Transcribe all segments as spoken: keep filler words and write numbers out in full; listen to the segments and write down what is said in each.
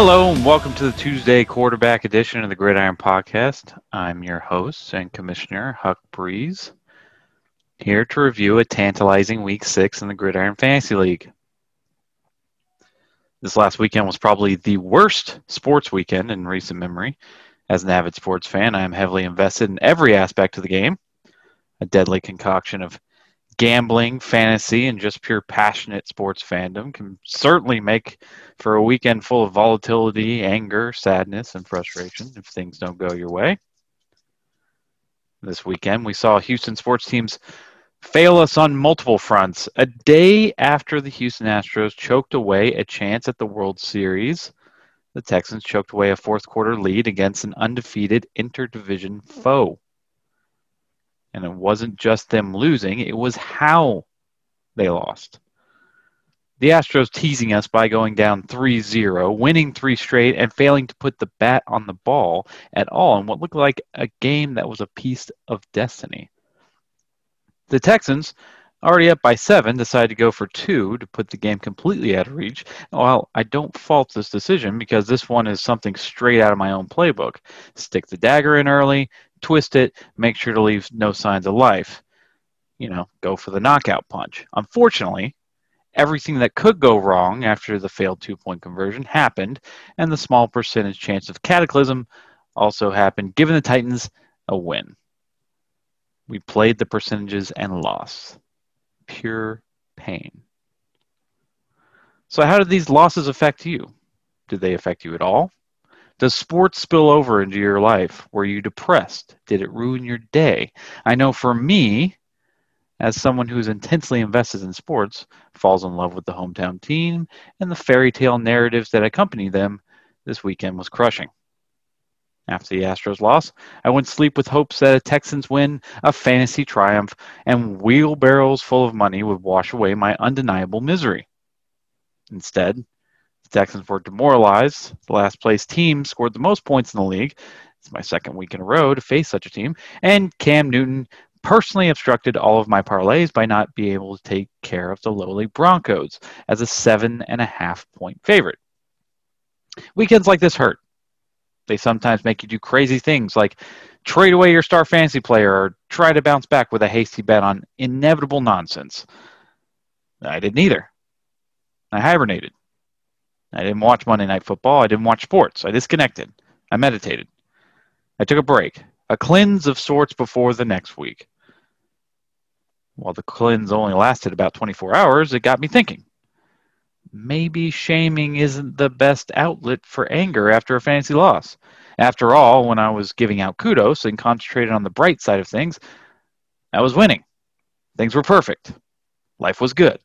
Hello and welcome to the Tuesday quarterback edition of the Gridiron Podcast. I'm your host and commissioner, Huck Breeze, here to review a tantalizing week six in the Gridiron Fantasy League. This last weekend was probably the worst sports weekend in recent memory. As an avid sports fan, I am heavily invested in every aspect of the game, a deadly concoction of gambling, fantasy, and just pure passionate sports fandom can certainly make for a weekend full of volatility, anger, sadness, and frustration if things don't go your way. This weekend, we saw Houston sports teams fail us on multiple fronts. A day after the Houston Astros choked away a chance at the World Series, the Texans choked away a fourth-quarter lead against an undefeated interdivision foe. And it wasn't just them losing, it was how they lost. The Astros teasing us by going down three zero, winning three straight, and failing to put the bat on the ball at all in what looked like a game that was a piece of destiny. The Texans, already up by seven, decided to go for two to put the game completely out of reach. While I don't fault this decision because this one is something straight out of my own playbook. Stick the dagger in early, twist it, make sure to leave no signs of life. You know, go for the knockout punch. Unfortunately, everything that could go wrong after the failed two-point conversion happened, and the small percentage chance of cataclysm also happened, giving the Titans a win. We played the percentages and lost. Pure pain. So how did these losses affect you? Did they affect you at all? Does sports spill over into your life? Were you depressed? Did it ruin your day? I know for me, as someone who's intensely invested in sports, falls in love with the hometown team, and the fairy tale narratives that accompany them, this weekend was crushing. After the Astros loss, I went to sleep with hopes that a Texans win, a fantasy triumph, and wheelbarrows full of money would wash away my undeniable misery. Instead, the Texans were demoralized. The last-place team scored the most points in the league. It's my second week in a row to face such a team. And Cam Newton personally obstructed all of my parlays by not being able to take care of the lowly Broncos as a seven and a half point favorite. Weekends like this hurt. They sometimes make you do crazy things like trade away your star fantasy player or try to bounce back with a hasty bet on inevitable nonsense. I didn't either. I hibernated. I didn't watch Monday Night Football. I didn't watch sports. I disconnected. I meditated. I took a break, a cleanse of sorts before the next week. While the cleanse only lasted about twenty-four hours, it got me thinking. Maybe shaming isn't the best outlet for anger after a fantasy loss. After all, when I was giving out kudos and concentrated on the bright side of things, I was winning. Things were perfect. Life was good.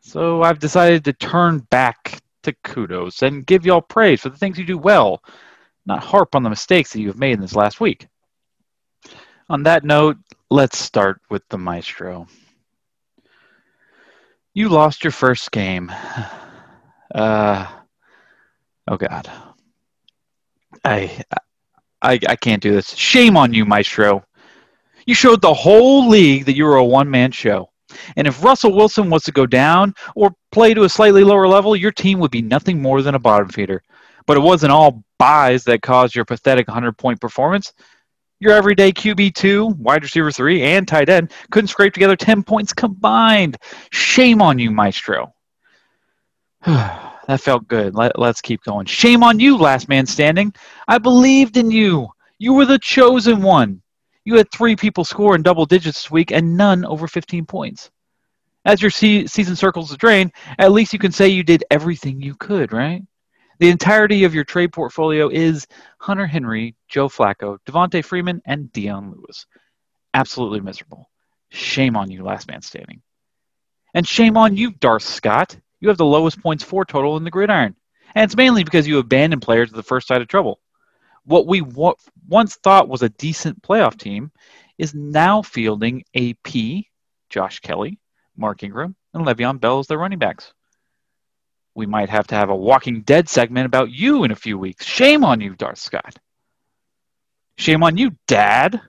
So I've decided to turn back to kudos and give y'all praise for the things you do well, not harp on the mistakes that you've made in this last week. On that note, let's start with the maestro. You lost your first game. Uh, oh, God. I, I, I can't do this. Shame on you, maestro. You showed the whole league that you were a one-man show. And if Russell Wilson was to go down or play to a slightly lower level, your team would be nothing more than a bottom feeder. But it wasn't all buys that caused your pathetic hundred-point performance. Your everyday Q B two, wide receiver three, and tight end couldn't scrape together ten points combined. Shame on you, maestro. That felt good. Let, let's keep going. Shame on you, last man standing. I believed in you. You were the chosen one. You had three people score in double digits this week and none over fifteen points. As your se- season circles the drain, at least you can say you did everything you could, right? The entirety of your trade portfolio is Hunter Henry, Joe Flacco, Devontae Freeman, and Dion Lewis. Absolutely miserable. Shame on you, last man standing. And shame on you, Darth Scott. You have the lowest points for total in the gridiron. And it's mainly because you abandoned players at the first sight of trouble. What we w- once thought was a decent playoff team is now fielding A P, Josh Kelly, Mark Ingram, and Le'Veon Bell as their running backs. We might have to have a Walking Dead segment about you in a few weeks. Shame on you, Darth Scott. Shame on you, Dad.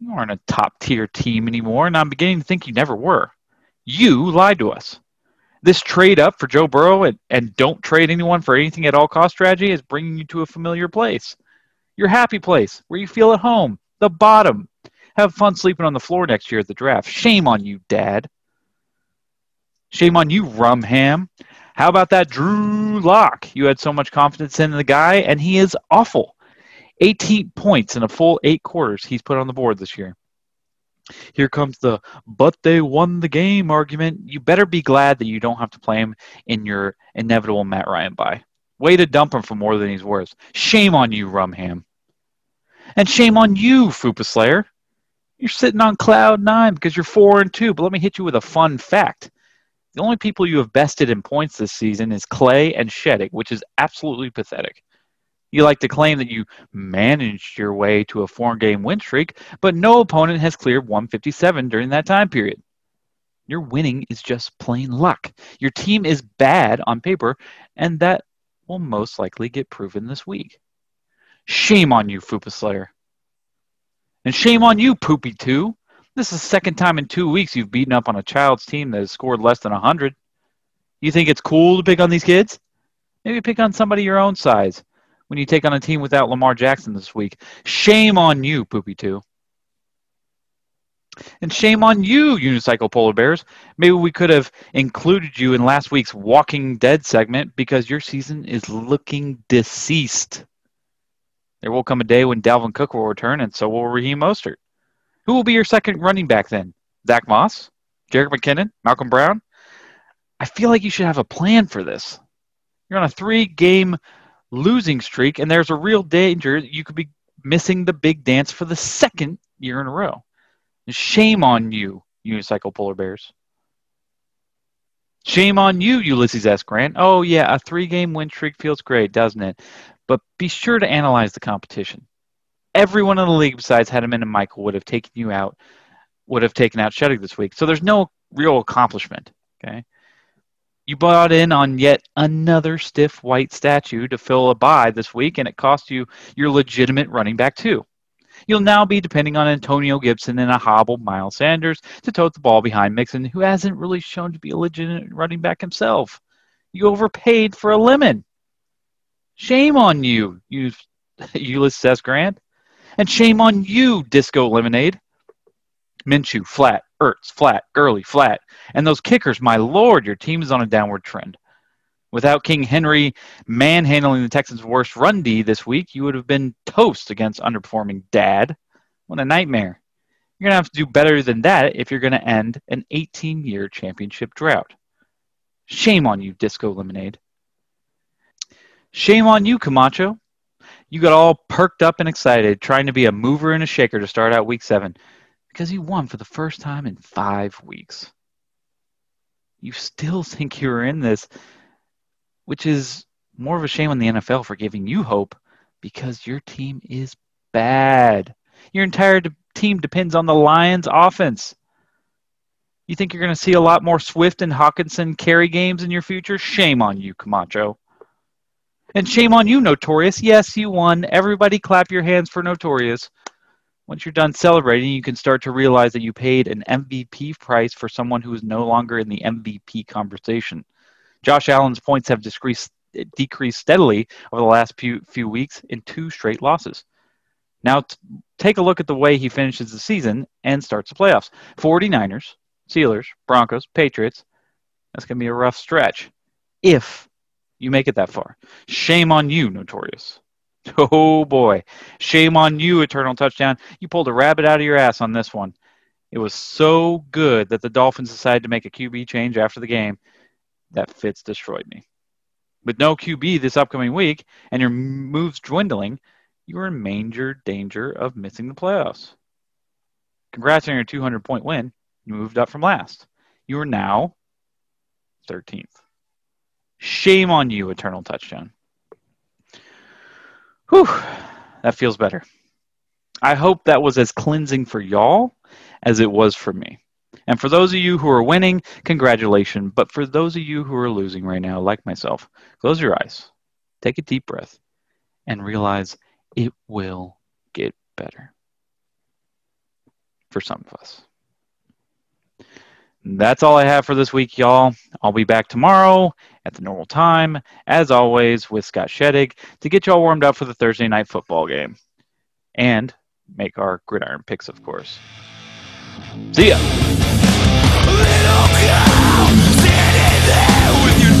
You aren't a top-tier team anymore, and I'm beginning to think you never were. You lied to us. this trade up for Joe Burrow and, and don't trade anyone for anything at all cost strategy is bringing you to a familiar place. Your happy place, where you feel at home, the bottom. Have fun sleeping on the floor next year at the draft. Shame on you, Dad. Shame on you, Rumham. How about that Drew Locke? You had so much confidence in the guy, and he is awful. eighteen points in a full eight quarters he's put on the board this year. Here comes the but they won the game argument. You better be glad that you don't have to play him in your inevitable Matt Ryan bye. Way to dump him for more than he's worth. Shame on you, Rumham. And shame on you, Fupa Slayer. You're sitting on cloud nine because you're four and two, but let me hit you with a fun fact. The only people you have bested in points this season is Clay and Sheddick, which is absolutely pathetic. You like to claim that you managed your way to a four-game win streak, but no opponent has cleared one fifty-seven during that time period. Your winning is just plain luck. Your team is bad on paper, and that will most likely get proven this week. Shame on you, Fupa Slayer. And shame on you, Poopy two. This is the second time in two weeks you've beaten up on a child's team that has scored less than one hundred. You think it's cool to pick on these kids? Maybe pick on somebody your own size when you take on a team without Lamar Jackson this week. Shame on you, Poopy two. And shame on you, unicycle polar bears. Maybe we could have included you in last week's Walking Dead segment because your season is looking deceased. There will come a day when Dalvin Cook will return, and so will Raheem Mostert. Who will be your second running back then? Zach Moss? Jerick McKinnon? Malcolm Brown? I feel like you should have a plan for this. You're on a three-game losing streak, and there's a real danger that you could be missing the big dance for the second year in a row. Shame on you, unicycle polar bears. Shame on you, Ulysses S. Grant. Oh, yeah, a three-game win streak feels great, doesn't it? But be sure to analyze the competition. Everyone in the league besides Hedman and Michael would have taken you out, would have taken out Sheddick this week. So there's no real accomplishment, okay? You bought in on yet another stiff white statue to fill a bye this week, and it cost you your legitimate running back, too. You'll now be depending on Antonio Gibson and a hobbled Miles Sanders to tote the ball behind Mixon, who hasn't really shown to be a legitimate running back himself. You overpaid for a lemon. Shame on you, you Ulysses S. Grant. And shame on you, Disco Lemonade. Minshew, flat. Ertz, flat. Gurley, flat. And those kickers, my lord, your team is on a downward trend. Without King Henry manhandling the Texans' worst run D this week, you would have been toast against underperforming Dad. What a nightmare. You're going to have to do better than that if you're going to end an eighteen-year championship drought. Shame on you, Disco Lemonade. Shame on you, Camacho. You got all perked up and excited trying to be a mover and a shaker to start out week seven because you won for the first time in five weeks. You still think you're in this, which is more of a shame on the N F L for giving you hope because your team is bad. Your entire de- team depends on the Lions' offense. You think you're going to see a lot more Swift and Hawkinson carry games in your future? Shame on you, Camacho. And shame on you, Notorious. Yes, you won. Everybody clap your hands for Notorious. Once you're done celebrating, you can start to realize that you paid an M V P price for someone who is no longer in the M V P conversation. Josh Allen's points have decreased, decreased steadily over the last few, few weeks in two straight losses. Now t- take a look at the way he finishes the season and starts the playoffs. forty-niners, Steelers, Broncos, Patriots. That's going to be a rough stretch if you make it that far. Shame on you, Notorious. Oh, boy. Shame on you, Eternal Touchdown. You pulled a rabbit out of your ass on this one. It was so good that the Dolphins decided to make a Q B change after the game. That Fitz destroyed me. With no Q B this upcoming week and your moves dwindling, you are in major danger of missing the playoffs. Congrats on your two hundred point win. You moved up from last. You are now thirteenth. Shame on you, Eternal Touchdown. Whew, that feels better. I hope that was as cleansing for y'all as it was for me. And for those of you who are winning, congratulations. But for those of you who are losing right now, like myself, close your eyes, take a deep breath, and realize it will get better. For some of us. that's all I have for this week, y'all. I'll be back tomorrow at the normal time, as always, with Scott Sheddig to get y'all warmed up for the Thursday night football game and make our gridiron picks, of course. See ya. Little girl, standing there with your